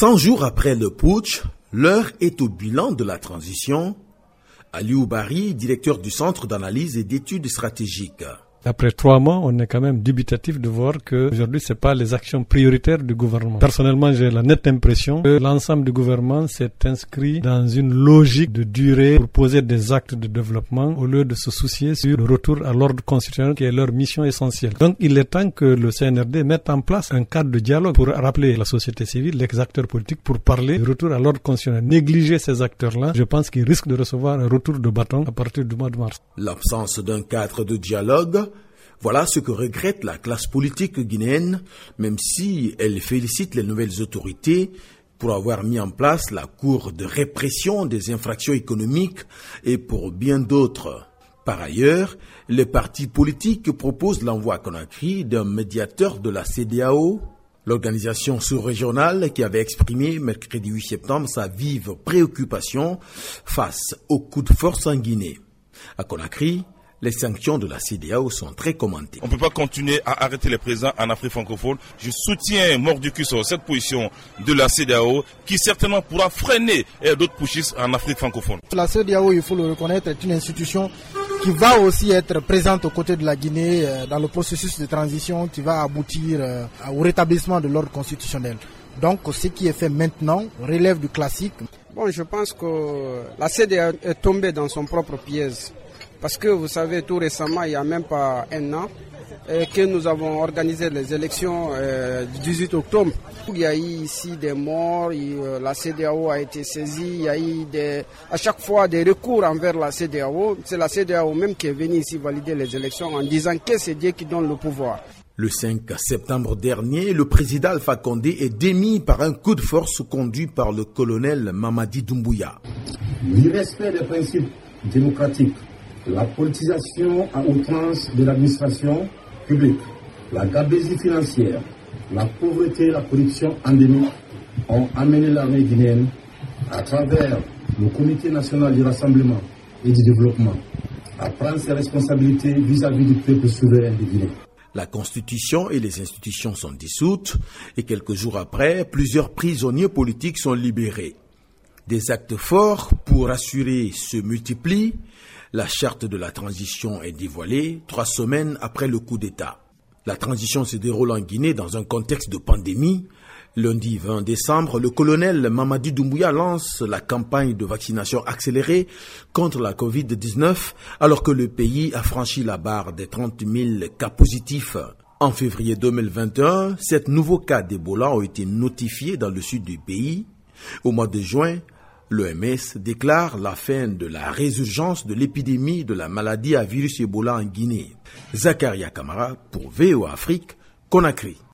100 jours après le putsch, l'heure est au bilan de la transition. Aliou Barry, directeur du Centre d'analyse et d'études stratégiques. Après 3 mois, on est quand même dubitatif de voir qu'aujourd'hui, ce n'est pas les actions prioritaires du gouvernement. Personnellement, j'ai la nette impression que l'ensemble du gouvernement s'est inscrit dans une logique de durée pour poser des actes de développement au lieu de se soucier sur le retour à l'ordre constitutionnel qui est leur mission essentielle. Donc, il est temps que le CNRD mette en place un cadre de dialogue pour rappeler la société civile, les acteurs politiques, pour parler du retour à l'ordre constitutionnel. Négliger ces acteurs-là, je pense qu'ils risquent de recevoir un retour de bâton à partir du mois de mars. L'absence d'un cadre de dialogue, voilà ce que regrette la classe politique guinéenne, même si elle félicite les nouvelles autorités pour avoir mis en place la cour de répression des infractions économiques et pour bien d'autres. Par ailleurs, les partis politiques proposent l'envoi à Conakry d'un médiateur de la CEDEAO, l'organisation sous-régionale qui avait exprimé mercredi 8 septembre sa vive préoccupation face au coup de force en Guinée. À Conakry, les sanctions de la CEDEAO sont très commentées. On ne peut pas continuer à arrêter les présents en Afrique francophone. Je soutiens mordicus cette position de la CEDEAO qui certainement pourra freiner d'autres putschistes en Afrique francophone. La CEDEAO, il faut le reconnaître, est une institution qui va aussi être présente aux côtés de la Guinée dans le processus de transition qui va aboutir au rétablissement de l'ordre constitutionnel. Donc ce qui est fait maintenant relève du classique. Bon, je pense que la CEDEAO est tombée dans son propre piège. Parce que vous savez, tout récemment, il n'y a même pas 1 an, que nous avons organisé les élections du 18 octobre. Il y a eu ici des morts, la CEDEAO a été saisie, il y a eu à chaque fois des recours envers la CEDEAO. C'est la CEDEAO même qui est venue ici valider les élections en disant que c'est Dieu qui donne le pouvoir. Le 5 septembre dernier, le président Alpha Condé est démis par un coup de force conduit par le colonel Mamadi Doumbouya. L'irrespect des principes démocratiques, la politisation à outrance de l'administration publique, la gabésie financière, la pauvreté et la corruption endémique ont amené l'armée guinéenne, à travers le Comité national du rassemblement et du développement, à prendre ses responsabilités vis-à-vis du peuple souverain de Guinée. La Constitution et les institutions sont dissoutes et quelques jours après, plusieurs prisonniers politiques sont libérés. Des actes forts pour assurer se multiplient. La charte de la transition est dévoilée 3 semaines après le coup d'État. La transition se déroule en Guinée dans un contexte de pandémie. Lundi 20 décembre, le colonel Mamadi Doumbouya lance la campagne de vaccination accélérée contre la COVID-19 alors que le pays a franchi la barre des 30 000 cas positifs. En février 2021, 7 nouveaux cas d'Ebola ont été notifiés dans le sud du pays. Au mois de juin, l'OMS déclare la fin de la résurgence de l'épidémie de la maladie à virus Ebola en Guinée. Zakaria Camara pour VOA Afrique, Conakry.